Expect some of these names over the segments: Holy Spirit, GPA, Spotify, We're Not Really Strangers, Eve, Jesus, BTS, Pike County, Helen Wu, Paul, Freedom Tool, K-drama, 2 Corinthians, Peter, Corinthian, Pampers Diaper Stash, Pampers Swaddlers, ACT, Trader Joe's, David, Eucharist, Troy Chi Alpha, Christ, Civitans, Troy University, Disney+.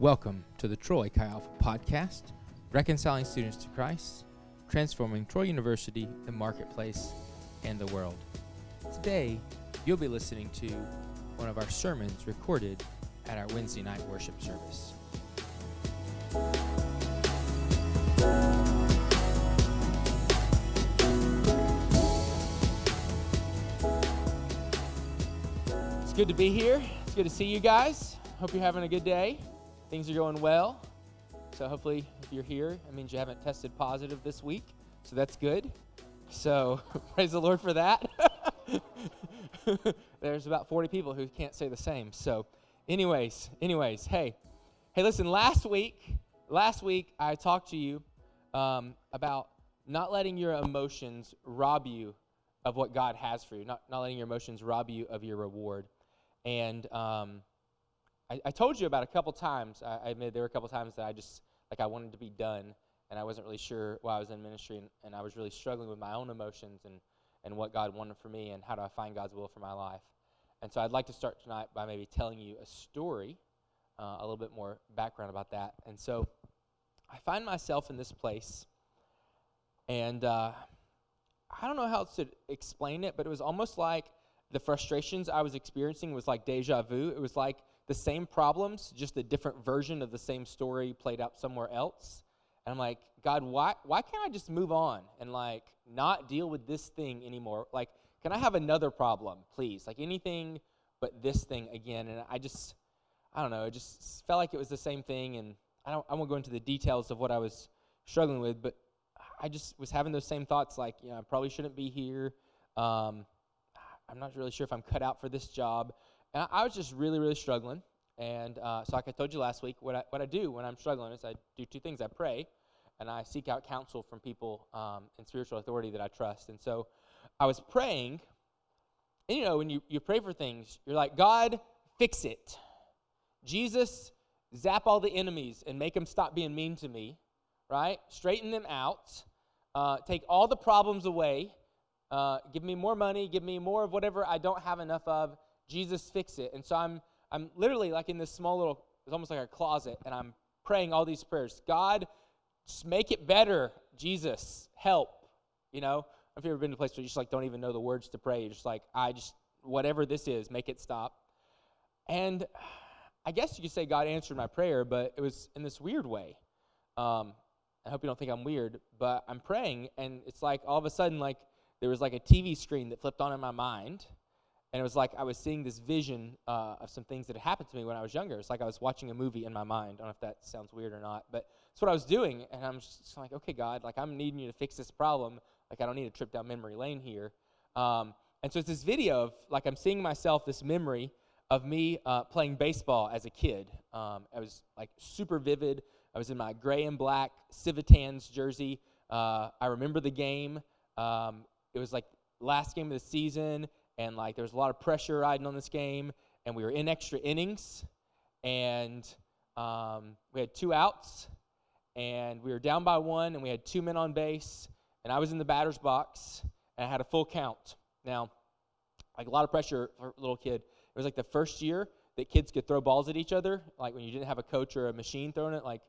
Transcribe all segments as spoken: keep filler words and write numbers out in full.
Welcome to the Troy Chi Alpha podcast, reconciling students to Christ, transforming Troy University, the marketplace, and the world. Today, you'll be listening to one of our sermons recorded at our Wednesday night worship service. It's good to be here. It's good to see you guys. Hope you're having a good day. Things are going well, so hopefully if you're here, it means you haven't tested positive this week, so that's good. So praise the Lord for that. There's about forty people who can't say the same. So anyways, anyways, hey, hey, listen, last week, last week I talked to you um, about not letting your emotions rob you of what God has for you, not, not letting your emotions rob you of your reward. And um I told you about a couple times, I admit there were a couple times that I just, like I wanted to be done, and I wasn't really sure why I was in ministry, and, and I was really struggling with my own emotions and, and what God wanted for me, and how do I find God's will for my life. And so I'd like to start tonight by maybe telling you a story, uh, a little bit more background about that. And so I find myself in this place, and uh, I don't know how else to explain it, but it was almost like the frustrations I was experiencing was like deja vu. It was like the same problems, just a different version of the same story played out somewhere else. And I'm like, God, why why can't I just move on and like not deal with this thing anymore? Like, can I have another problem, please? Like anything but this thing again. And I just, I don't know, it just felt like it was the same thing. And I don't, I won't go into the details of what I was struggling with, but I just was having those same thoughts like, you know, I probably shouldn't be here. Um, I'm not really sure if I'm cut out for this job. And I was just really, really struggling, and uh, so like I told you last week, what I, what I do when I'm struggling is I do two things. I pray, and I seek out counsel from people um, in spiritual authority that I trust. And so I was praying, and you know, when you, you pray for things, you're like, God, fix it. Jesus, zap all the enemies and make them stop being mean to me, right? Straighten them out. Uh, take all the problems away. Uh, give me more money. Give me more of whatever I don't have enough of. Jesus, fix it. And so I'm I'm literally like in this small little, it's almost like a closet, and I'm praying all these prayers. God, just make it better. Jesus, help. You know, if you've ever been to a place where you just like don't even know the words to pray. You're just like, I just, whatever this is, make it stop. And I guess you could say God answered my prayer, but it was in this weird way. Um, I hope you don't think I'm weird, but I'm praying, and it's like all of a sudden, like there was like a T V screen that flipped on in my mind. And it was like I was seeing this vision uh, of some things that had happened to me when I was younger. It's like I was watching a movie in my mind. I don't know if that sounds weird or not, but that's what I was doing. And I'm just like, okay, God, like I'm needing you to fix this problem. Like I don't need a trip down memory lane here. Um, and so it's this video of like I'm seeing myself, this memory of me uh, playing baseball as a kid. Um, I was like super vivid. I was in my gray and black Civitans jersey. Uh, I remember the game. Um, it was like last game of the season. And, like, there was a lot of pressure riding on this game, and we were in extra innings, and um, we had two outs, and we were down by one, and we had two men on base, and I was in the batter's box, and I had a full count. Now, like, a lot of pressure for a little kid. It was, like, the first year that kids could throw balls at each other, like, when you didn't have a coach or a machine throwing it, like,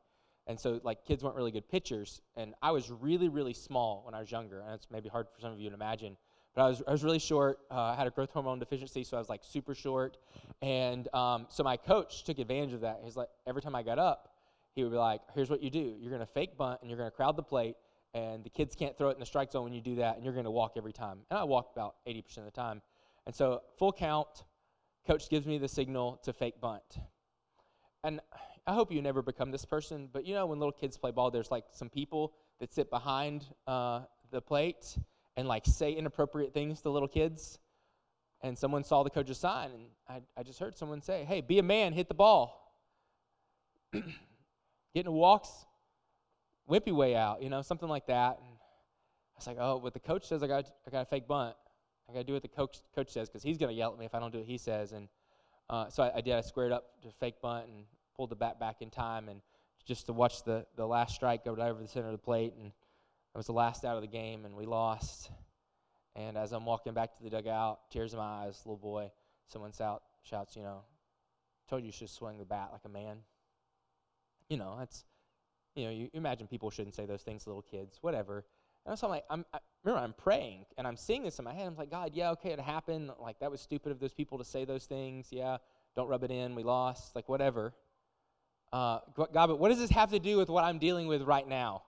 and so, like, kids weren't really good pitchers, and I was really, really small when I was younger, and it's maybe hard for some of you to imagine. But I was I was really short. Uh, I had a growth hormone deficiency, so I was like super short. And um, so my coach took advantage of that. He's like, every time I got up, he would be like, "Here's what you do. You're gonna fake bunt and you're gonna crowd the plate, and the kids can't throw it in the strike zone when you do that, and you're gonna walk every time." And I walked about eighty percent of the time. And so full count, coach gives me the signal to fake bunt. And I hope you never become this person, but you know when little kids play ball, there's like some people that sit behind uh, the plate and like say inappropriate things to little kids. And someone saw the coach's sign, and I, I just heard someone say, "Hey, be a man, hit the ball." Getting walks, wimpy way out, you know, something like that. And I was like, oh, what the coach says, I got I got to fake bunt. I got to do what the coach coach says, because he's going to yell at me if I don't do what he says. And uh, so I, I did. I squared up to fake bunt and pulled the bat back in time, and just to watch the, the last strike go right over the center of the plate, and it was the last out of the game, and we lost. And as I'm walking back to the dugout, tears in my eyes, little boy, someone shout, shouts, you know, "Told you you should swing the bat like a man." You know, that's, you know, you imagine people shouldn't say those things to little kids, whatever. And so I'm like, I'm, I remember I'm praying, and I'm seeing this in my head. I'm like, God, yeah, okay, it happened. Like, that was stupid of those people to say those things. Yeah, don't rub it in. We lost. Like, whatever. Uh, God, but what does this have to do with what I'm dealing with right now?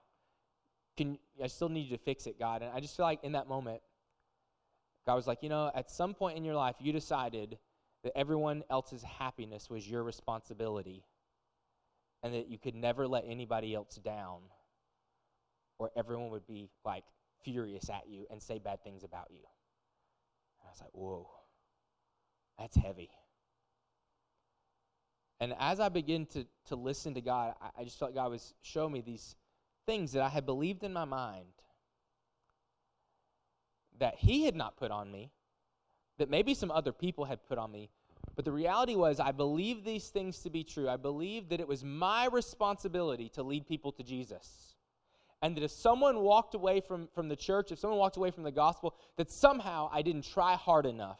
Can I still need you to fix it, God? And I just feel like in that moment, God was like, you know, at some point in your life, you decided that everyone else's happiness was your responsibility and that you could never let anybody else down or everyone would be, like, furious at you and say bad things about you. And I was like, whoa, that's heavy. And as I began to, to listen to God, I, I just felt God was showing me these things that I had believed in my mind that he had not put on me, that maybe some other people had put on me. But the reality was I believed these things to be true. I believed that it was my responsibility to lead people to Jesus. And that if someone walked away from, from the church, if someone walked away from the gospel, that somehow I didn't try hard enough.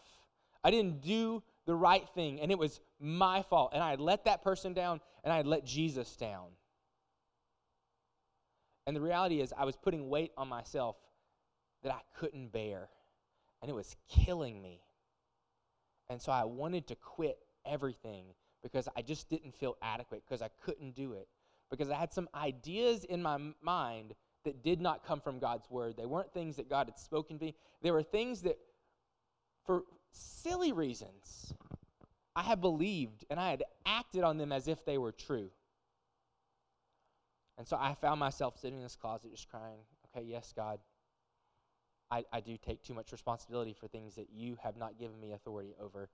I didn't do the right thing, and it was my fault. And I had let that person down, and I had let Jesus down. And the reality is I was putting weight on myself that I couldn't bear, and it was killing me. And so I wanted to quit everything because I just didn't feel adequate, because I couldn't do it, because I had some ideas in my mind that did not come from God's word. They weren't things that God had spoken to me. They were things that, for silly reasons, I had believed, and I had acted on them as if they were true. And so I found myself sitting in this closet just crying, okay, yes, God, I, I do take too much responsibility for things that you have not given me authority over.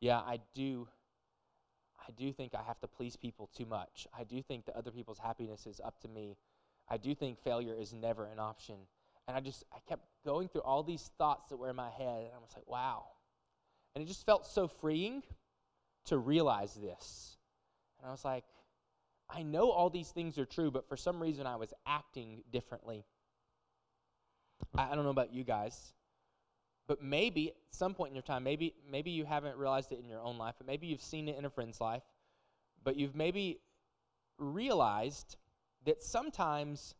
Yeah, I do I do think I have to please people too much. I do think that other people's happiness is up to me. I do think failure is never an option. And I just, I kept going through all these thoughts that were in my head, and I was like, wow. And it just felt so freeing to realize this. And I was like, I know all these things are true, but for some reason I was acting differently. I, I don't know about you guys, but maybe at some point in your time, maybe maybe you haven't realized it in your own life, but maybe you've seen it in a friend's life, but you've maybe realized that sometimes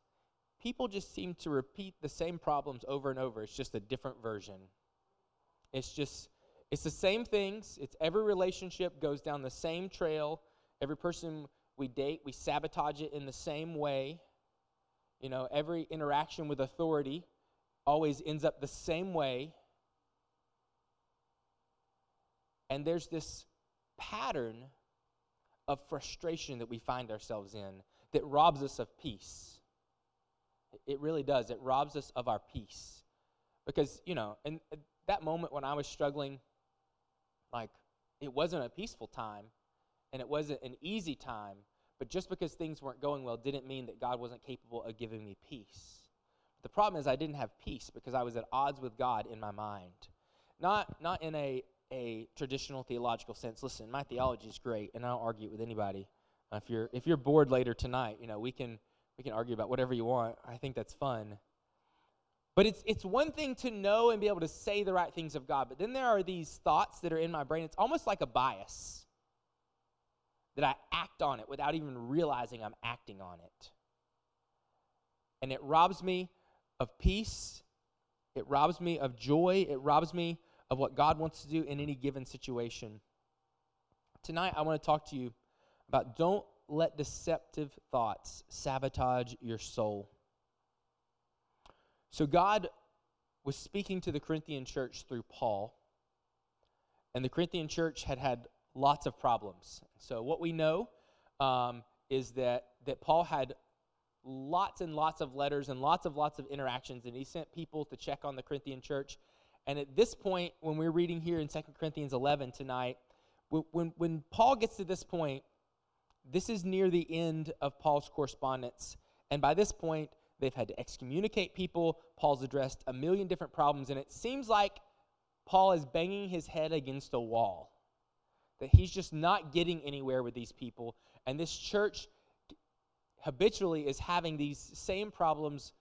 people just seem to repeat the same problems over and over. It's just a different version. It's just, it's the same things. It's every relationship goes down the same trail. Every person we date, we sabotage it in the same way. You know, every interaction with authority always ends up the same way. And there's this pattern of frustration that we find ourselves in that robs us of peace. It really does. It robs us of our peace. Because, you know, and that moment when I was struggling, like, it wasn't a peaceful time. And it wasn't an easy time, but just because things weren't going well didn't mean that God wasn't capable of giving me peace. The problem is I didn't have peace because I was at odds with God in my mind. Not not in a, a traditional theological sense. Listen, my theology is great, and I don't argue it with anybody. Uh, if you're if you're bored later tonight, you know, we can we can argue about whatever you want. I think that's fun. But it's it's one thing to know and be able to say the right things of God, but then there are these thoughts that are in my brain. It's almost like a bias that I act on it without even realizing I'm acting on it. And it robs me of peace. It robs me of joy. It robs me of what God wants to do in any given situation. Tonight, I want to talk to you about don't let deceptive thoughts sabotage your soul. So God was speaking to the Corinthian church through Paul, and the Corinthian church had had lots of problems. So what we know um, is that, that Paul had lots and lots of letters and lots of lots of interactions, and he sent people to check on the Corinthian church. And at this point, when we're reading here in Second Corinthians eleven tonight, when, when Paul gets to this point, this is near the end of Paul's correspondence. And by this point, they've had to excommunicate people. Paul's addressed a million different problems, and it seems like Paul is banging his head against a wall, that he's just not getting anywhere with these people. And this church habitually is having these same problems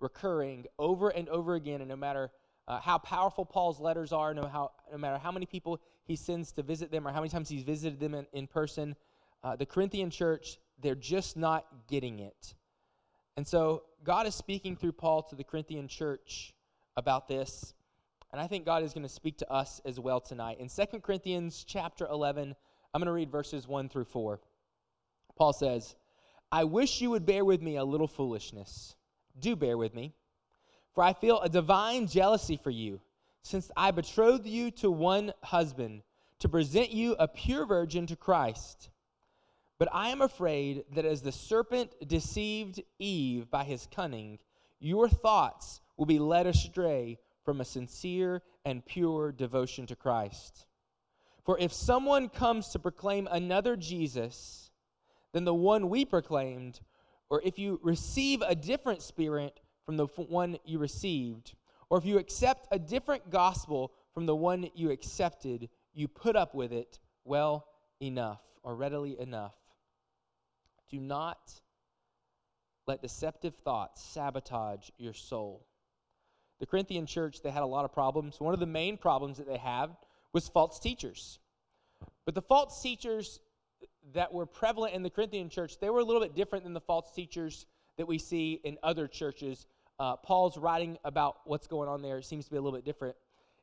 recurring over and over again. And no matter uh, how powerful Paul's letters are, no, how, no matter how many people he sends to visit them or how many times he's visited them in, in person, uh, the Corinthian church, They're just not getting it. And so God is speaking through Paul to the Corinthian church about this. And I think God is going to speak to us as well tonight. In Second Corinthians chapter eleven, I'm going to read verses one through four. Paul says, "I wish you would bear with me a little foolishness. Do bear with me. For I feel a divine jealousy for you, since I betrothed you to one husband, to present you a pure virgin to Christ. But I am afraid that as the serpent deceived Eve by his cunning, your thoughts will be led astray from a sincere and pure devotion to Christ. For if someone comes to proclaim another Jesus than the one we proclaimed, or if you receive a different spirit from the one you received, or if you accept a different gospel from the one you accepted, you put up with it well enough, or readily enough. Do not let deceptive thoughts sabotage your soul." The Corinthian church, they had a lot of problems. One of the main problems that they had was false teachers. But the false teachers that were prevalent in the Corinthian church, they were a little bit different than the false teachers that we see in other churches. Uh, Paul's writing about what's going on there. It seems to be a little bit different.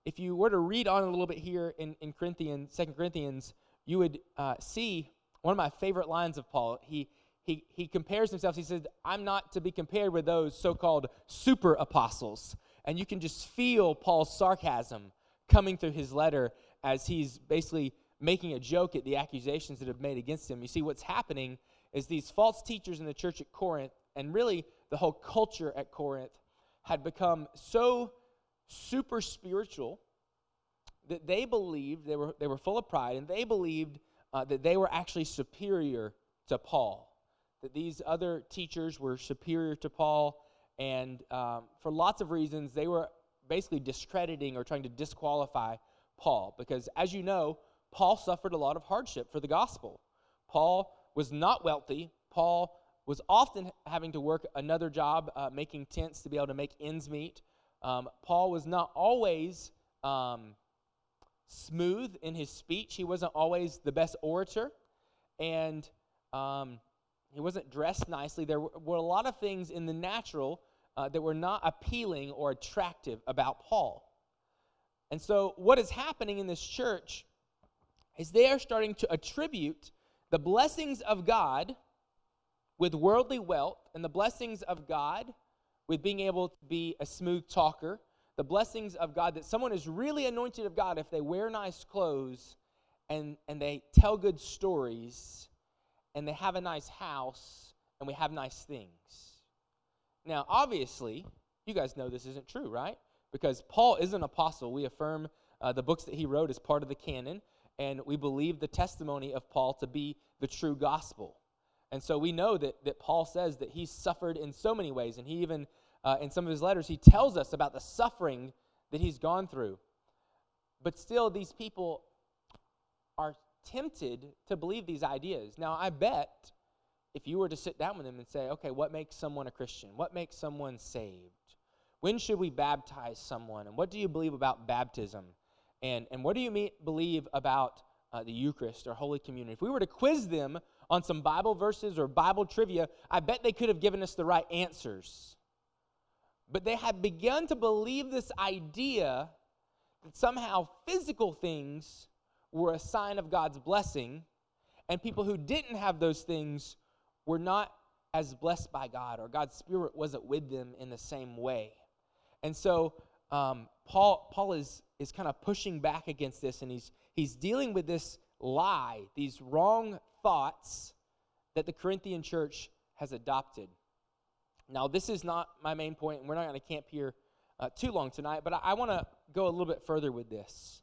If you were to read on a little bit here in, in Corinthians, Second Corinthians, you would uh, see one of my favorite lines of Paul. He He, he compares himself. He says, "I'm not to be compared with those so-called super apostles." And you can just feel Paul's sarcasm coming through his letter as he's basically making a joke at the accusations that have made against him. You see, what's happening is these false teachers in the church at Corinth, and really the whole culture at Corinth, had become so super spiritual that they believed, they were, they were full of pride, and they believed uh, that they were actually superior to Paul. That these other teachers were superior to Paul, and um, for lots of reasons, they were basically discrediting or trying to disqualify Paul. Because, as you know, Paul suffered a lot of hardship for the gospel. Paul was not wealthy. Paul was often having to work another job, uh, making tents to be able to make ends meet. Um, Paul was not always um, smooth in his speech. He wasn't always the best orator, and um, he wasn't dressed nicely. There were a lot of things in the natural uh, that were not appealing or attractive about Paul. And so what is happening in this church is they are starting to attribute the blessings of God with worldly wealth, and the blessings of God with being able to be a smooth talker, the blessings of God that someone is really anointed of God if they wear nice clothes and, and they tell good stories, and they have a nice house, and we have nice things. Now, obviously, you guys know this isn't true, right? Because Paul is an apostle. We affirm uh, the books that he wrote as part of the canon, and we believe the testimony of Paul to be the true gospel. And so we know that, that Paul says that he suffered in so many ways, and he even, uh, in some of his letters, he tells us about the suffering that he's gone through. But still, these people are tempted to believe these ideas. Now, I bet if you were to sit down with them and say, okay, what makes someone a Christian? What makes someone saved? When should we baptize someone? And what do you believe about baptism? And, and what do you mean, believe about uh, the Eucharist or Holy Communion? If we were to quiz them on some Bible verses or Bible trivia, I bet they could have given us the right answers. But they had begun to believe this idea that somehow physical things were a sign of God's blessing, and people who didn't have those things were not as blessed by God, or God's Spirit wasn't with them in the same way. And so um, Paul Paul is is kind of pushing back against this, and he's he's dealing with this lie, these wrong thoughts that the Corinthian church has adopted. Now, this is not my main point, and we're not going to camp here uh, too long tonight, but I, I want to go a little bit further with this.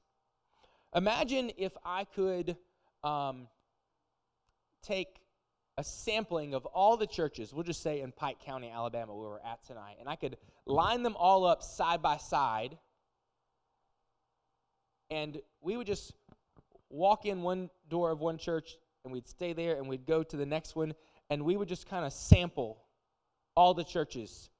Imagine if I could um, take a sampling of all the churches, we'll just say in Pike County, Alabama, where we're at tonight, and I could line them all up side by side, and we would just walk in one door of one church, and we'd stay there, and we'd go to the next one, and we would just kind of sample all the churches.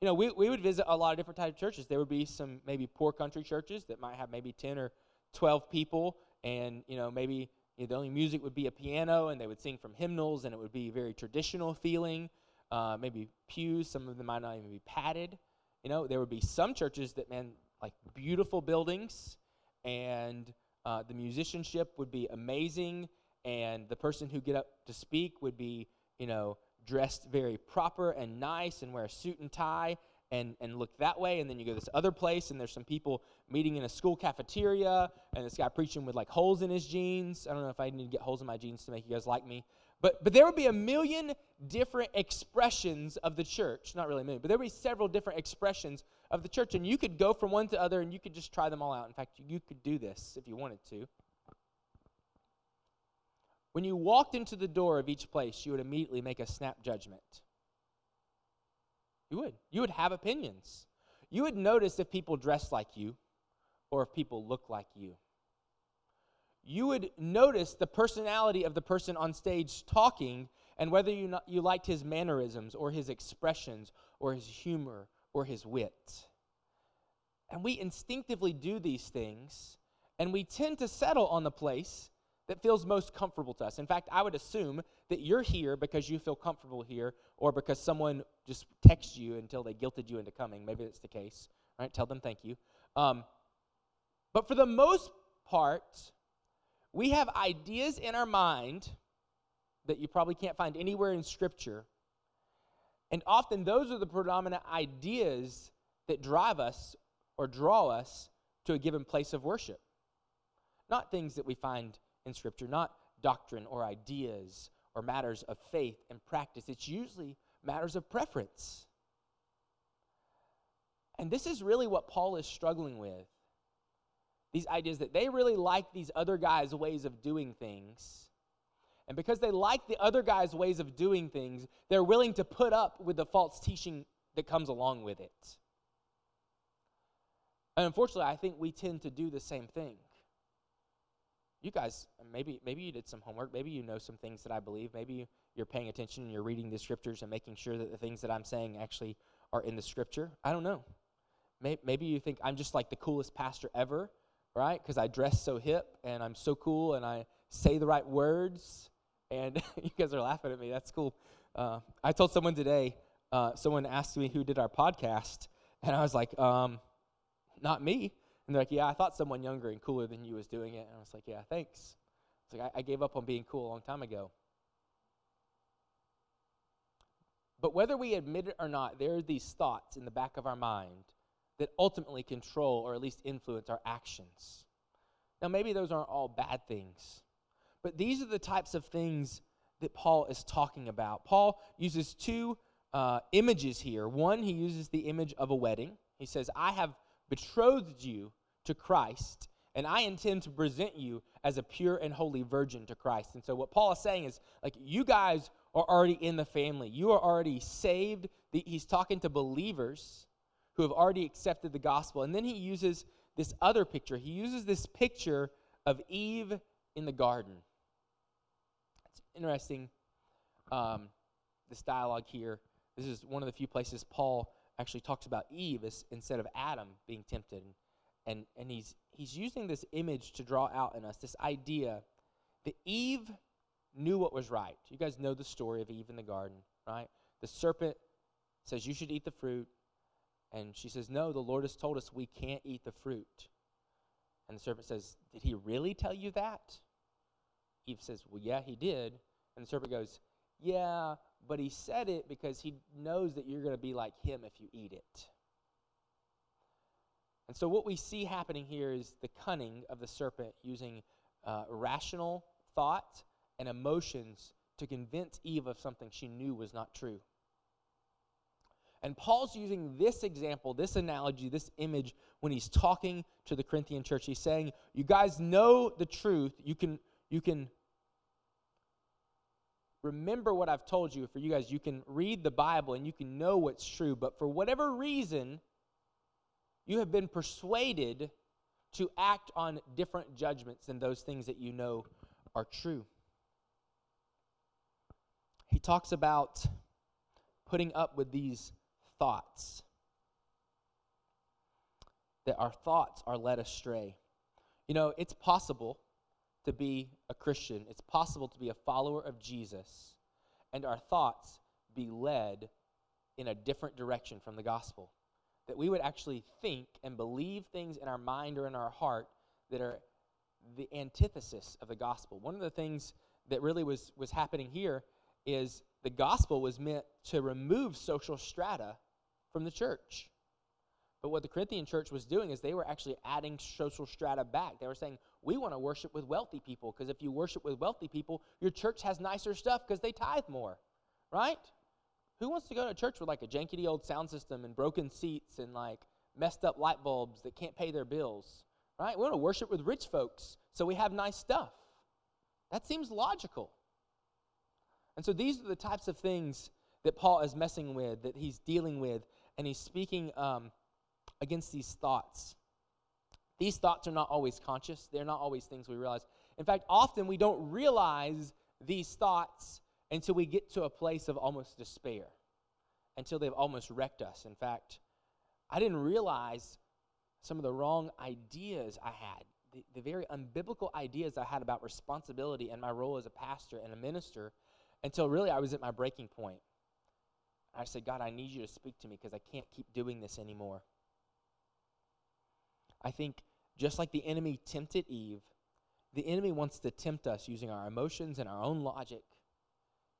You know, we, we would visit a lot of different types of churches. There would be some maybe poor country churches that might have maybe ten or twelve people, and you know maybe You know, the only music would be a piano, and they would sing from hymnals, and it would be very traditional feeling. Uh, maybe pews, some of them might not even be padded. You know, there would be some churches that, man, like beautiful buildings, and uh, the musicianship would be amazing, and the person who get up to speak would be, you know, dressed very proper and nice and wear a suit and tie and, and look that way. And then you go to this other place, and there's some people meeting in a school cafeteria, and this guy preaching with, like, holes in his jeans. I don't know if I need to get holes in my jeans to make you guys like me. But but there would be a million different expressions of the church. Not really a million, but there would be several different expressions of the church. And you could go from one to other, and you could just try them all out. In fact, you could do this if you wanted to. When you walked into the door of each place, you would immediately make a snap judgment. You would. You would have opinions. You would notice if people dress like you or if people look like you. You would notice the personality of the person on stage talking and whether you not, you liked his mannerisms or his expressions or his humor or his wit. And we instinctively do these things, and we tend to settle on the place that feels most comfortable to us. In fact, I would assume that you're here because you feel comfortable here, or because someone just texted you until they guilted you into coming. Maybe that's the case. All right, tell them thank you. Um, but for the most part, we have ideas in our mind that you probably can't find anywhere in Scripture. And often those are the predominant ideas that drive us or draw us to a given place of worship. Not things that we find in Scripture, not doctrine or ideas or matters of faith and practice. It's usually matters of preference. And this is really what Paul is struggling with. These ideas that they really like these other guys' ways of doing things. And because they like the other guys' ways of doing things, they're willing to put up with the false teaching that comes along with it. And unfortunately, I think we tend to do the same thing. You guys, maybe maybe you did some homework. Maybe you know some things that I believe. Maybe you, you're paying attention and you're reading the Scriptures and making sure that the things that I'm saying actually are in the Scripture. I don't know. Maybe, maybe you think I'm just like the coolest pastor ever, right? Because I dress so hip and I'm so cool and I say the right words. And you guys are laughing at me. That's cool. Uh, I told someone today, uh, someone asked me who did our podcast. And I was like, um, not me. And they're like, yeah, I thought someone younger and cooler than you was doing it. And I was like, yeah, thanks. It's like, I, I gave up on being cool a long time ago. But whether we admit it or not, there are these thoughts in the back of our mind that ultimately control or at least influence our actions. Now, maybe those aren't all bad things, but these are the types of things that Paul is talking about. Paul uses two uh, images here. One, he uses the image of a wedding. He says, I have betrothed you to Christ, and I intend to present you as a pure and holy virgin to Christ. And so what Paul is saying is, like, you guys are already in the family. You are already saved. The, he's talking to believers who have already accepted the gospel. And then he uses this other picture. He uses this picture of Eve in the garden. It's interesting, um, this dialogue here. This is one of the few places Paul actually talks about Eve as, instead of Adam being tempted. And, and he's, he's using this image to draw out in us this idea that Eve knew what was right. You guys know the story of Eve in the garden, right? The serpent says, you should eat the fruit. And she says, no, the Lord has told us we can't eat the fruit. And the serpent says, did he really tell you that? Eve says, well, yeah, he did. And the serpent goes, yeah, but he said it because he knows that you're going to be like him if you eat it. And so what we see happening here is the cunning of the serpent using uh, rational thought and emotions to convince Eve of something she knew was not true. And Paul's using this example, this analogy, this image when he's talking to the Corinthian church. He's saying, you guys know the truth. You can, you can remember what I've told you. For you guys, you can read the Bible and you can know what's true. But for whatever reason, you have been persuaded to act on different judgments than those things that you know are true. He talks about putting up with these thoughts, that our thoughts are led astray. You know, it's possible to be a Christian. It's possible to be a follower of Jesus and our thoughts be led in a different direction from the gospel. That we would actually think and believe things in our mind or in our heart that are the antithesis of the gospel. One of the things that really was, was happening here is the gospel was meant to remove social strata from the church. But what the Corinthian church was doing is they were actually adding social strata back. They were saying, we want to worship with wealthy people, because if you worship with wealthy people, your church has nicer stuff because they tithe more, right? Who wants to go to a church with like a jankety old sound system and broken seats and like messed up light bulbs that can't pay their bills, right? We want to worship with rich folks so we have nice stuff. That seems logical. And so these are the types of things that Paul is messing with, that he's dealing with, and he's speaking um, against these thoughts. These thoughts are not always conscious. They're not always things we realize. In fact, often we don't realize these thoughts until we get to a place of almost despair, until they've almost wrecked us. In fact, I didn't realize some of the wrong ideas I had, the, the very unbiblical ideas I had about responsibility and my role as a pastor and a minister, until really I was at my breaking point. I said, God, I need you to speak to me because I can't keep doing this anymore. I think just like the enemy tempted Eve, the enemy wants to tempt us using our emotions and our own logic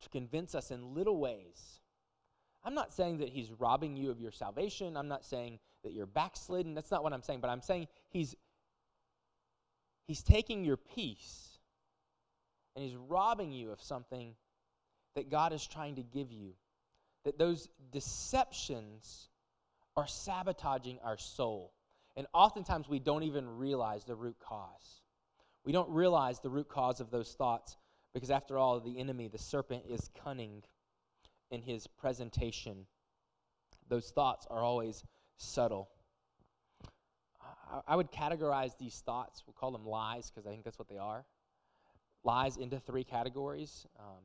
to convince us in little ways. I'm not saying that he's robbing you of your salvation. I'm not saying that you're backslidden. That's not what I'm saying. But I'm saying he's, he's taking your peace and he's robbing you of something that God is trying to give you. That those deceptions are sabotaging our soul. And oftentimes we don't even realize the root cause. We don't realize the root cause of those thoughts because after all, the enemy, the serpent, is cunning in his presentation. Those thoughts are always subtle. I would categorize these thoughts, we'll call them lies because I think that's what they are. Lies into three categories. Um,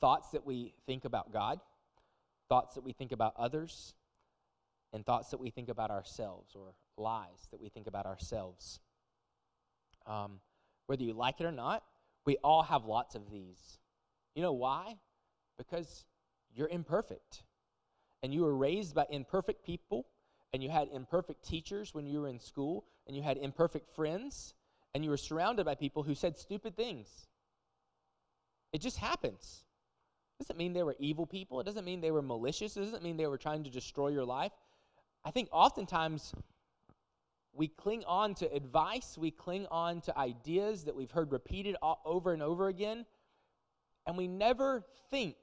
thoughts that we think about God, thoughts that we think about others, and thoughts that we think about ourselves, or lies that we think about ourselves. Um, whether you like it or not, we all have lots of these. You know why? Because you're imperfect. And you were raised by imperfect people, and you had imperfect teachers when you were in school, and you had imperfect friends, and you were surrounded by people who said stupid things. It just happens. It doesn't mean they were evil people. It doesn't mean they were malicious. It doesn't mean they were trying to destroy your life. I think oftentimes we cling on to advice, we cling on to ideas that we've heard repeated all over and over again, and we never think,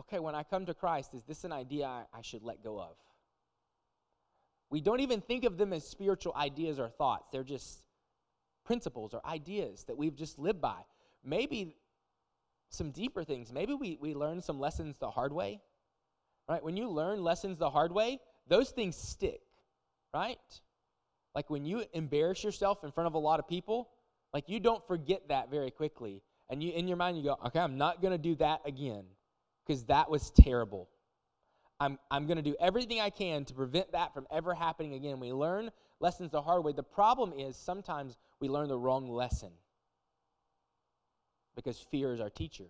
okay, when I come to Christ, is this an idea I, I should let go of? We don't even think of them as spiritual ideas or thoughts. They're just principles or ideas that we've just lived by. Maybe some deeper things. Maybe we, we learn some lessons the hard way, right? When you learn lessons the hard way, those things stick, right? Like when you embarrass yourself in front of a lot of people, like you don't forget that very quickly. And you in your mind you go, okay, I'm not going to do that again because that was terrible. I'm, I'm going to do everything I can to prevent that from ever happening again. We learn lessons the hard way. The problem is sometimes we learn the wrong lesson because fear is our teacher.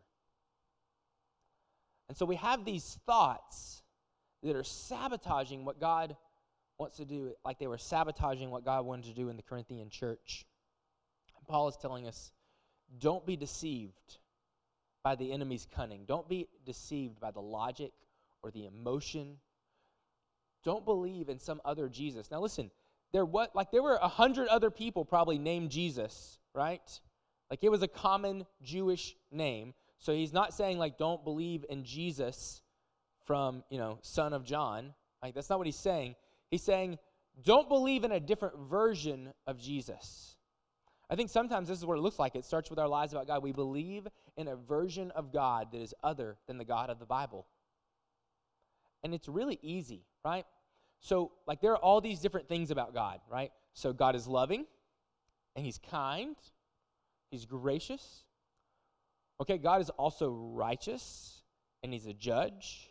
And so we have these thoughts that are sabotaging what God wants to do, like they were sabotaging what God wanted to do in the Corinthian church. Paul is telling us, don't be deceived by the enemy's cunning. Don't be deceived by the logic or the emotion. Don't believe in some other Jesus. Now listen, there what like there were a hundred other people probably named Jesus, right? Like it was a common Jewish name. So he's not saying like don't believe in Jesus from, you know, son of John. Like that's not what he's saying. He's saying, don't believe in a different version of Jesus. I think sometimes this is what it looks like. It starts with our lies about God. We believe in a version of God that is other than the God of the Bible. And it's really easy, right? So, like, there are all these different things about God, right? So God is loving, and he's kind, he's gracious. Okay, God is also righteous, and he's a judge.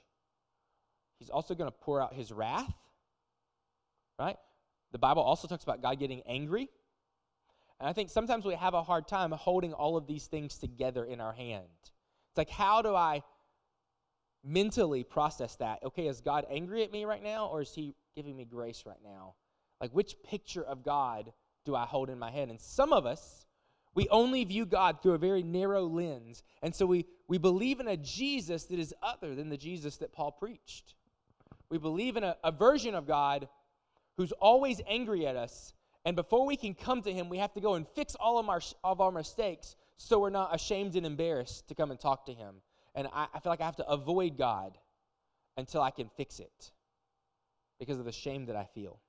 He's also going to pour out his wrath. Right? The Bible also talks about God getting angry. And I think sometimes we have a hard time holding all of these things together in our hand. It's like, how do I mentally process that? Okay, is God angry at me right now, or is he giving me grace right now? Like, which picture of God do I hold in my head? And some of us, we only view God through a very narrow lens, and so we, we believe in a Jesus that is other than the Jesus that Paul preached. We believe in a, a version of God who's always angry at us, and before we can come to him, we have to go and fix all of our, all of our mistakes so we're not ashamed and embarrassed to come and talk to him. And I, I feel like I have to avoid God until I can fix it because of the shame that I feel.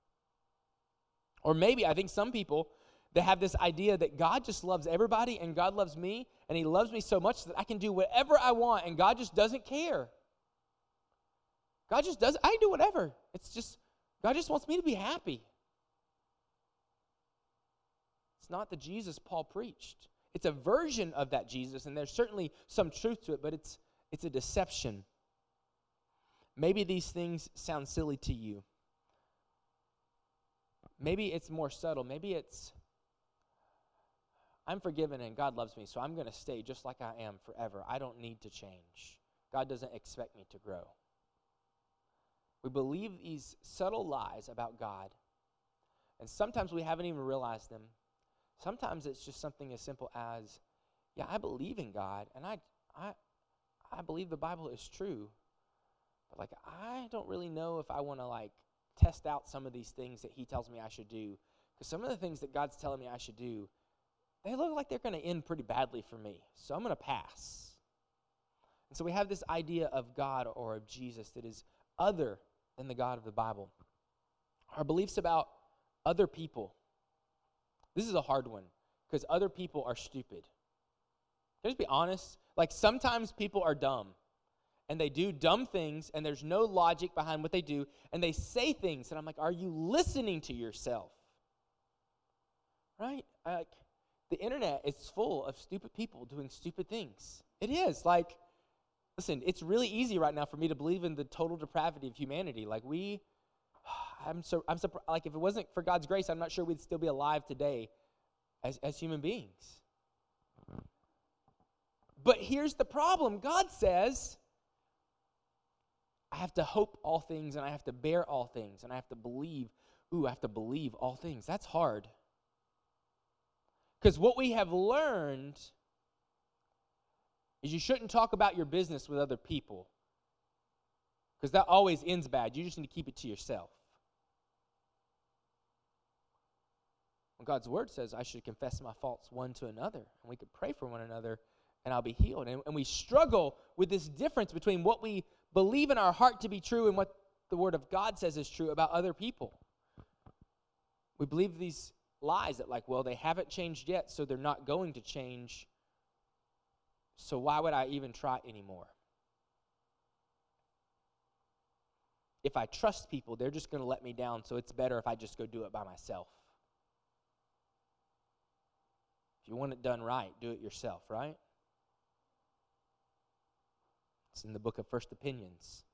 Or maybe I think some people, they have this idea that God just loves everybody and God loves me and he loves me so much that I can do whatever I want and God just doesn't care. God just doesn't, I can do whatever. It's just, God just wants me to be happy. It's not the Jesus Paul preached. It's a version of that Jesus, and there's certainly some truth to it, but it's it's a deception. Maybe these things sound silly to you. Maybe it's more subtle. Maybe it's, I'm forgiven and God loves me, so I'm going to stay just like I am forever. I don't need to change. God doesn't expect me to grow. We believe these subtle lies about God, and sometimes we haven't even realized them. Sometimes it's just something as simple as, yeah, I believe in God, and I I, I believe the Bible is true, but, like, I don't really know if I want to, like, test out some of these things that he tells me I should do, because some of the things that God's telling me I should do, they look like they're going to end pretty badly for me, so I'm going to pass. And so we have this idea of God or of Jesus that is other than the God of the Bible. Our beliefs about other people. This is a hard one, because other people are stupid. Can I just be honest? Like, sometimes people are dumb, and they do dumb things, and there's no logic behind what they do, and they say things, and I'm like, are you listening to yourself? Right? I, like, the internet is full of stupid people doing stupid things. It is. Like, listen, it's really easy right now for me to believe in the total depravity of humanity. Like, we... I'm so I'm surprised. Like, if it wasn't for God's grace, I'm not sure we'd still be alive today as, as human beings. But here's the problem. God says, I have to hope all things, and I have to bear all things, and I have to believe. Ooh, I have to believe all things. That's hard. Because what we have learned is you shouldn't talk about your business with other people, because that always ends bad. You just need to keep it to yourself. When God's word says I should confess my faults one to another, and we could pray for one another, and I'll be healed. And, and we struggle with this difference between what we believe in our heart to be true and what the word of God says is true about other people. We believe these lies that, like, well, they haven't changed yet, so they're not going to change, so why would I even try anymore? If I trust people, they're just going to let me down, so it's better if I just go do it by myself. If you want it done right, do it yourself, right? It's in the book of First Opinions.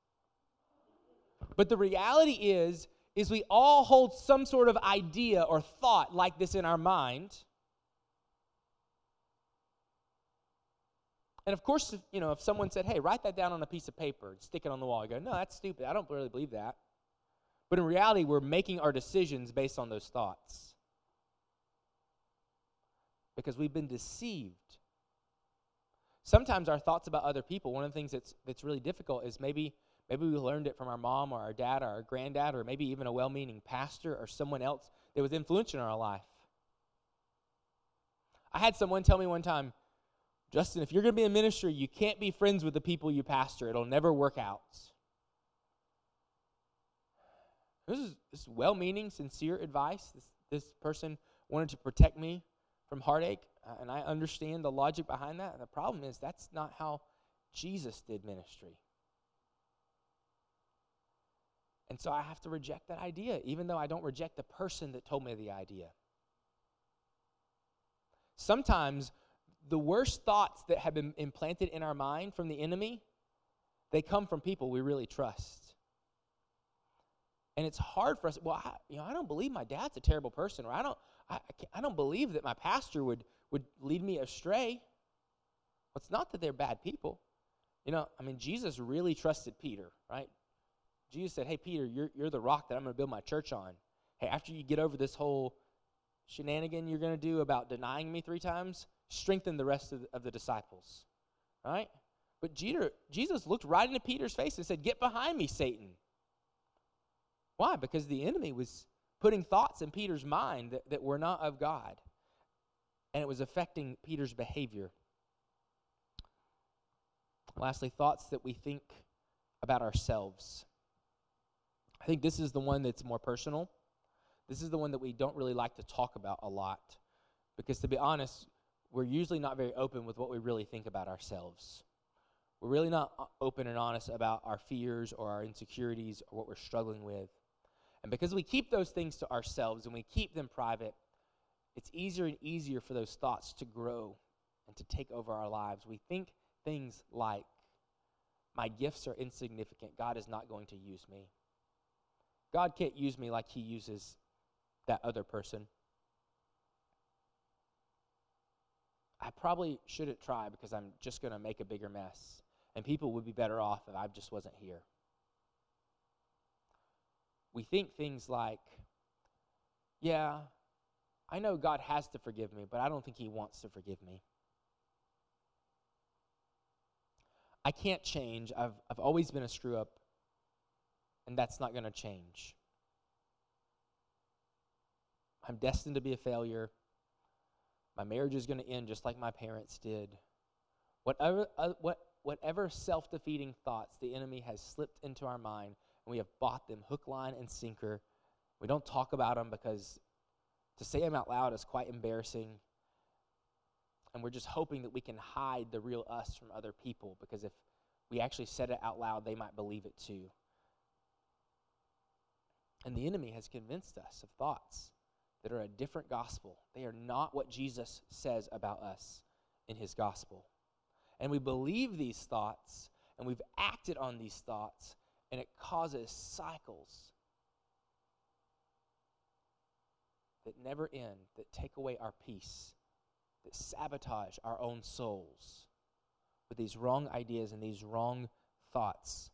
But the reality is, is we all hold some sort of idea or thought like this in our mind. And of course, you know, if someone said, hey, write that down on a piece of paper and stick it on the wall, I go, no, that's stupid. I don't really believe that. But in reality, we're making our decisions based on those thoughts, because we've been deceived. Sometimes our thoughts about other people, one of the things that's that's really difficult is maybe maybe we learned it from our mom or our dad or our granddad, or maybe even a well-meaning pastor or someone else that was influential in our life. I had someone tell me one time, Justin, if you're going to be in ministry, you can't be friends with the people you pastor. It'll never work out. This is, this is well-meaning, sincere advice. This, this person wanted to protect me from heartache, uh, and I understand the logic behind that. And the problem is that's not how Jesus did ministry. And so I have to reject that idea, even though I don't reject the person that told me the idea. Sometimes the worst thoughts that have been implanted in our mind from the enemy, they come from people we really trust. And it's hard for us. Well, I, you know, I don't believe my dad's a terrible person, or I don't, I, I, I don't believe that my pastor would, would lead me astray. Well, it's not that they're bad people. You know, I mean, Jesus really trusted Peter, right? Jesus said, hey, Peter, you're, you're the rock that I'm going to build my church on. Hey, after you get over this whole shenanigan you're going to do about denying me three times, strengthen the rest of the, of the disciples, right? But Jeter, Jesus looked right into Peter's face and said, get behind me, Satan. Why? Because the enemy was putting thoughts in Peter's mind that, that were not of God, and it was affecting Peter's behavior. Lastly, thoughts that we think about ourselves. I think this is the one that's more personal. This is the one that we don't really like to talk about a lot because, to be honest, we're usually not very open with what we really think about ourselves. We're really not open and honest about our fears or our insecurities or what we're struggling with. And because we keep those things to ourselves and we keep them private, it's easier and easier for those thoughts to grow and to take over our lives. We think things like, my gifts are insignificant. God is not going to use me. God can't use me like he uses that other person. I probably shouldn't try because I'm just going to make a bigger mess, and people would be better off if I just wasn't here. We think things like, yeah, I know God has to forgive me, but I don't think he wants to forgive me. I can't change. I've, I've always been a screw-up, and that's not going to change. I'm destined to be a failure. My marriage is going to end just like my parents did. Whatever, uh, what, whatever self-defeating thoughts the enemy has slipped into our mind, and we have bought them hook, line, and sinker. We don't talk about them because to say them out loud is quite embarrassing. And we're just hoping that we can hide the real us from other people because if we actually said it out loud, they might believe it too. And the enemy has convinced us of thoughts that are a different gospel. They are not what Jesus says about us in his gospel. And we believe these thoughts, and we've acted on these thoughts, and it causes cycles that never end, that take away our peace, that sabotage our own souls with these wrong ideas and these wrong thoughts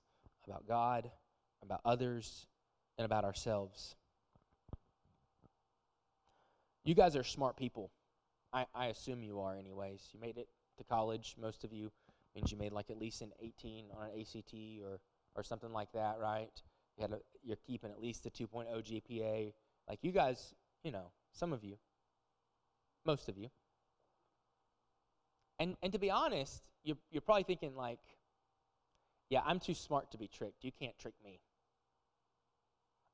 about God, about others, and about ourselves. You guys are smart people. I, I assume you are anyways. You made it to college, most of you. Means you made like at least an eighteen on an A C T or, or something like that, right? You had a, you're keeping at least a two point oh G P A. Like you guys, you know, some of you, most of you. And and to be honest, you're, you're probably thinking like, yeah, I'm too smart to be tricked. You can't trick me.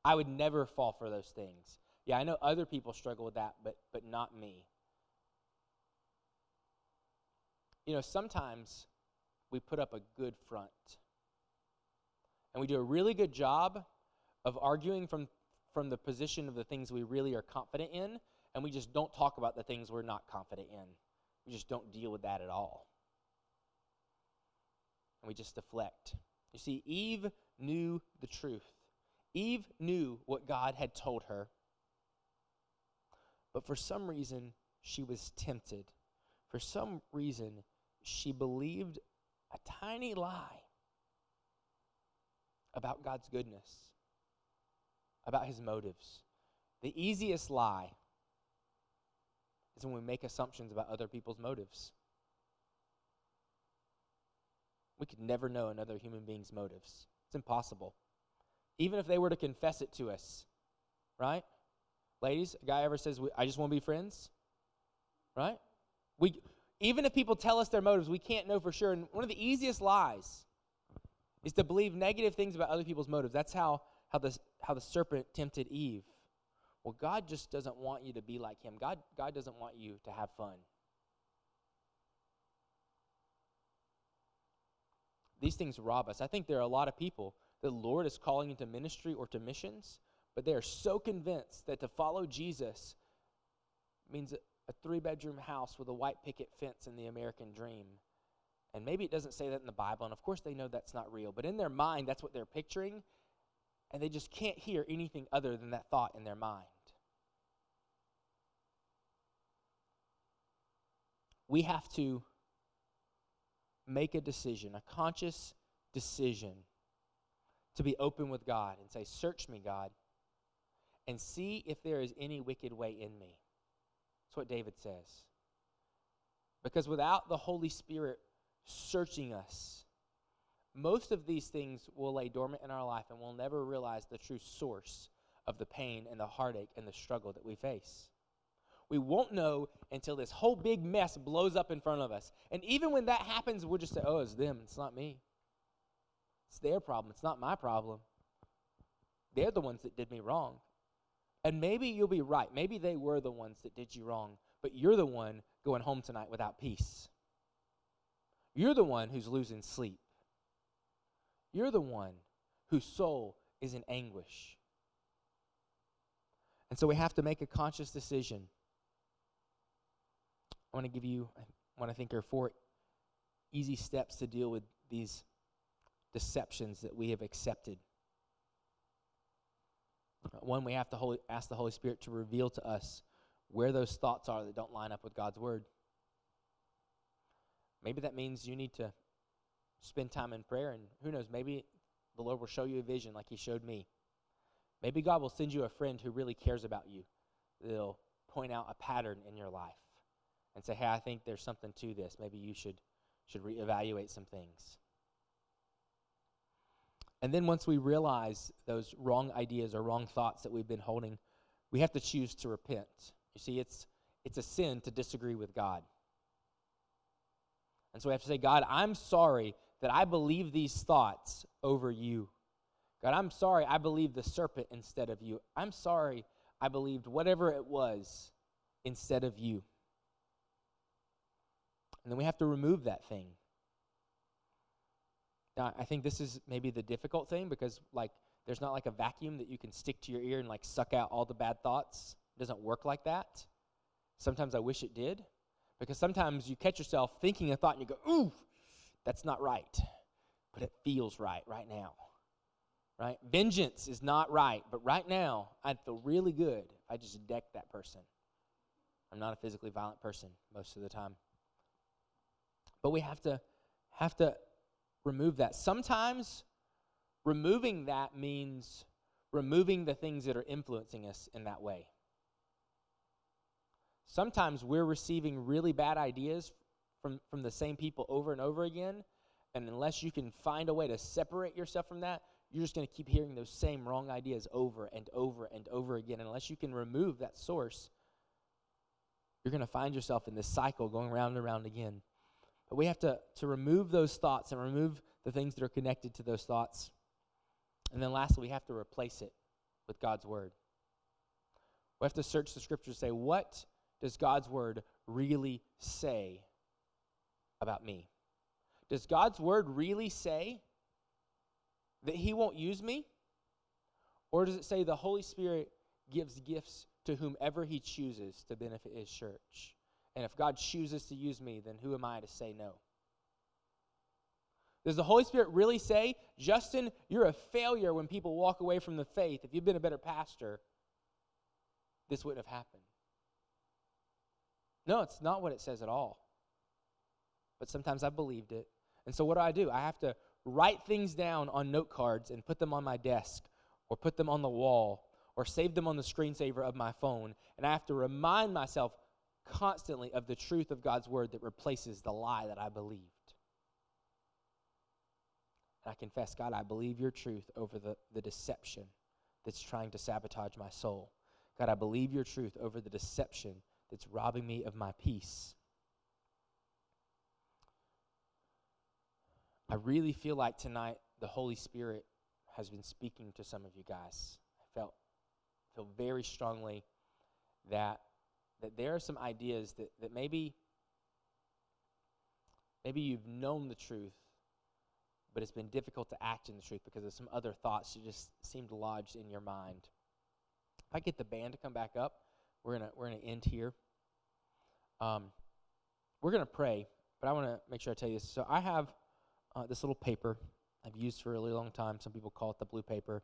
I would never fall for those things. Yeah, I know other people struggle with that, but but not me. You know, sometimes we put up a good front. And we do a really good job of arguing from, from the position of the things we really are confident in, and we just don't talk about the things we're not confident in. We just don't deal with that at all. And we just deflect. You see, Eve knew the truth. Eve knew what God had told her. But for some reason, she was tempted. For some reason, she believed a tiny lie about God's goodness, about his motives. The easiest lie is when we make assumptions about other people's motives. We could never know another human being's motives. It's impossible. Even if they were to confess it to us, right? Ladies, a guy ever says, I just want to be friends, right? We, even if people tell us their motives, we can't know for sure. And one of the easiest lies is to believe negative things about other people's motives. That's how, how, the, how the serpent tempted Eve. Well, God just doesn't want you to be like him. God, God doesn't want you to have fun. These things rob us. I think there are a lot of people that the Lord is calling into ministry or to missions, but they are so convinced that to follow Jesus means a three-bedroom house with a white picket fence and the American dream. And maybe it doesn't say that in the Bible, and of course they know that's not real. But in their mind, that's what they're picturing, and they just can't hear anything other than that thought in their mind. we have to make a decision, a conscious decision to be open with God and say, search me, God, and see if there is any wicked way in me. That's what David says. Because without the Holy Spirit searching us, most of these things will lay dormant in our life and we'll never realize the true source of the pain and the heartache and the struggle that we face. We won't know until this whole big mess blows up in front of us. And even when that happens, we'll just say, oh, it's them, it's not me. It's their problem, it's not my problem. They're the ones that did me wrong. And maybe you'll be right. Maybe they were the ones that did you wrong, but you're the one going home tonight without peace. You're the one who's losing sleep. You're the one whose soul is in anguish. And so we have to make a conscious decision. I want to give you what I think are four easy steps to deal with these deceptions that we have accepted. One, we have to holy, ask the Holy Spirit to reveal to us where those thoughts are that don't line up with God's Word. Maybe that means you need to spend time in prayer, and who knows, maybe the Lord will show you a vision like He showed me. Maybe God will send you a friend who really cares about you. They'll point out a pattern in your life and say, hey, I think there's something to this. Maybe you should, should reevaluate some things. And then once we realize those wrong ideas or wrong thoughts that we've been holding, we have to choose to repent. You see, it's it's a sin to disagree with God. And so we have to say, God, I'm sorry that I believe these thoughts over you. God, I'm sorry I believed the serpent instead of you. I'm sorry I believed whatever it was instead of you. And then we have to remove that thing. Now, I think this is maybe the difficult thing because, like, there's not like a vacuum that you can stick to your ear and, like, suck out all the bad thoughts. It doesn't work like that. Sometimes I wish it did, because sometimes you catch yourself thinking a thought and you go, ooh, that's not right, but it feels right right now, right? Vengeance is not right, but right now I feel really good. I just decked that person. I'm not a physically violent person most of the time. But we have to have to remove that. Sometimes removing that means removing the things that are influencing us in that way. Sometimes we're receiving really bad ideas from, from the same people over and over again, and unless you can find a way to separate yourself from that, you're just going to keep hearing those same wrong ideas over and over and over again. Unless you can remove that source, you're going to find yourself in this cycle going round and round again. But we have to, to remove those thoughts and remove the things that are connected to those thoughts. And then lastly, we have to replace it with God's Word. We have to search the Scriptures and say, what does God's Word really say about me? Does God's Word really say that He won't use me? Or does it say the Holy Spirit gives gifts to whomever He chooses to benefit His church? And if God chooses to use me, then who am I to say no? Does the Holy Spirit really say, Justin, you're a failure when people walk away from the faith? If you'd been a better pastor, this wouldn't have happened. No, it's not what it says at all. But sometimes I believed it. And so what do I do? I have to write things down on note cards and put them on my desk or put them on the wall or save them on the screensaver of my phone. And I have to remind myself constantly of the truth of God's Word that replaces the lie that I believed. And I confess, God, I believe your truth over the, the deception that's trying to sabotage my soul. God, I believe your truth over the deception that's robbing me of my peace. I really feel like tonight the Holy Spirit has been speaking to some of you guys. I felt feel very strongly that that there are some ideas that, that maybe, maybe you've known the truth, but it's been difficult to act in the truth because of some other thoughts that just seemed lodged in your mind. If I get the band to come back up, we're gonna we're gonna end here. Um, we're gonna pray, but I want to make sure I tell you this. So I have uh, this little paper I've used for a really long time. Some people call it the blue paper.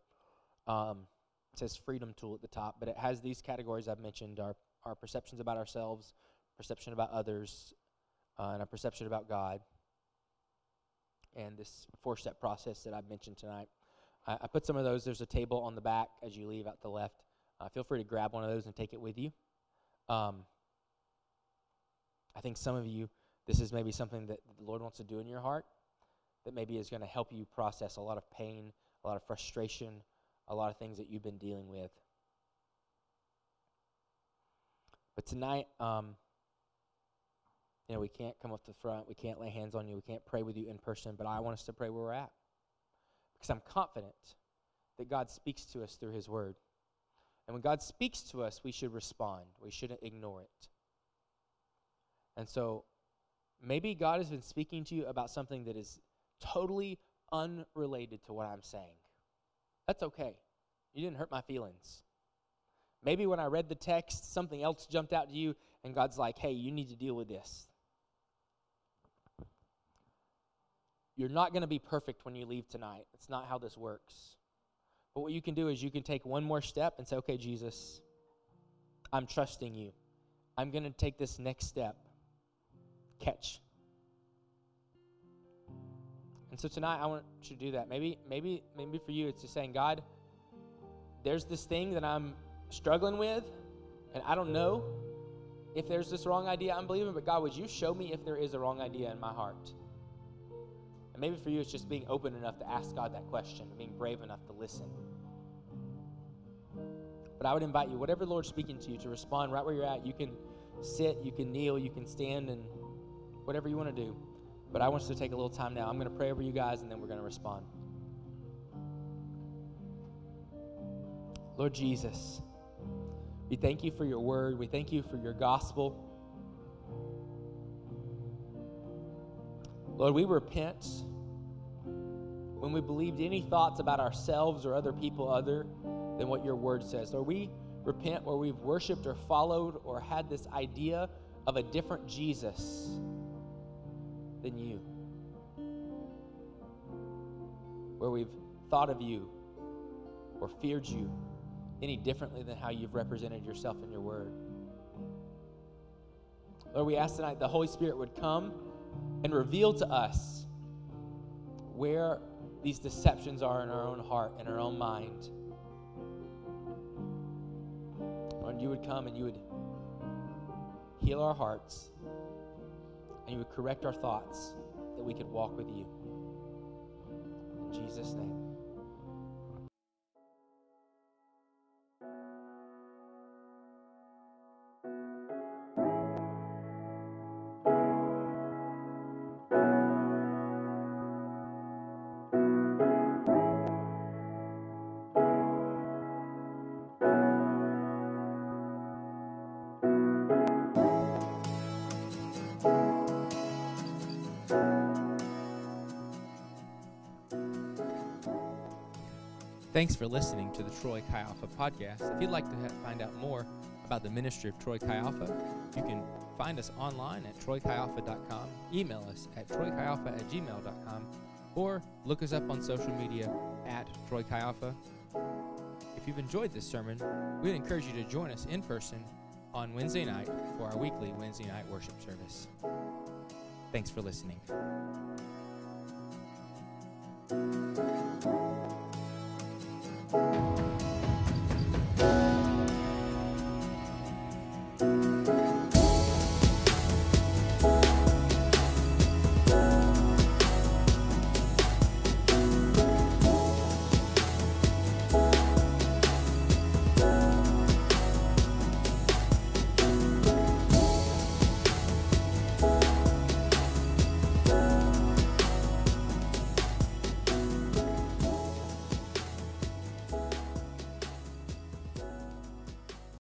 Um, it says Freedom Tool at the top, but it has these categories I've mentioned are our perceptions about ourselves, perception about others, uh, and our perception about God, and this four-step process that I've mentioned tonight. I, I put some of those. There's a table on the back as you leave out the left. Uh, feel free to grab one of those and take it with you. Um, I think some of you, this is maybe something that the Lord wants to do in your heart that maybe is going to help you process a lot of pain, a lot of frustration, a lot of things that you've been dealing with. But tonight, um, you know, we can't come up to the front. We can't lay hands on you. We can't pray with you in person. But I want us to pray where we're at, because I'm confident that God speaks to us through His Word. And when God speaks to us, we should respond. We shouldn't ignore it. And so maybe God has been speaking to you about something that is totally unrelated to what I'm saying. That's okay. You didn't hurt my feelings. Maybe when I read the text, something else jumped out to you, and God's like, hey, you need to deal with this. You're not going to be perfect when you leave tonight. It's not how this works. But what you can do is you can take one more step and say, okay, Jesus, I'm trusting you. I'm going to take this next step. Catch. And so tonight I want you to do that. Maybe, maybe, maybe for you it's just saying, God, there's this thing that I'm struggling with, and I don't know if there's this wrong idea I'm believing, but God, would you show me if there is a wrong idea in my heart? And maybe for you it's just being open enough to ask God that question, being brave enough to listen. But I would invite you, whatever the Lord's speaking to you, to respond right where you're at. You can sit, you can kneel, you can stand, and whatever you want to do. But I want us to take a little time now. I'm going to pray over you guys, and then we're going to respond. Lord Jesus, we thank you for your word. We thank you for your gospel. Lord, we repent when we believed any thoughts about ourselves or other people other than what your word says. Lord, we repent where we've worshiped or followed or had this idea of a different Jesus than you, where we've thought of you or feared you any differently than how you've represented yourself in your word. Lord, we ask tonight the Holy Spirit would come and reveal to us where these deceptions are in our own heart, in our own mind. Lord, you would come and you would heal our hearts, and you would correct our thoughts that we could walk with you. In Jesus' name. Thanks for listening to the Troy Chi Alpha podcast. If you'd like to ha- find out more about the ministry of Troy Chi Alpha, you can find us online at troy chi alpha dot com, email us at troy chi alpha at gmail dot com, or look us up on social media at Troy Chi Alpha. If you've enjoyed this sermon, we'd encourage you to join us in person on Wednesday night for our weekly Wednesday night worship service. Thanks for listening.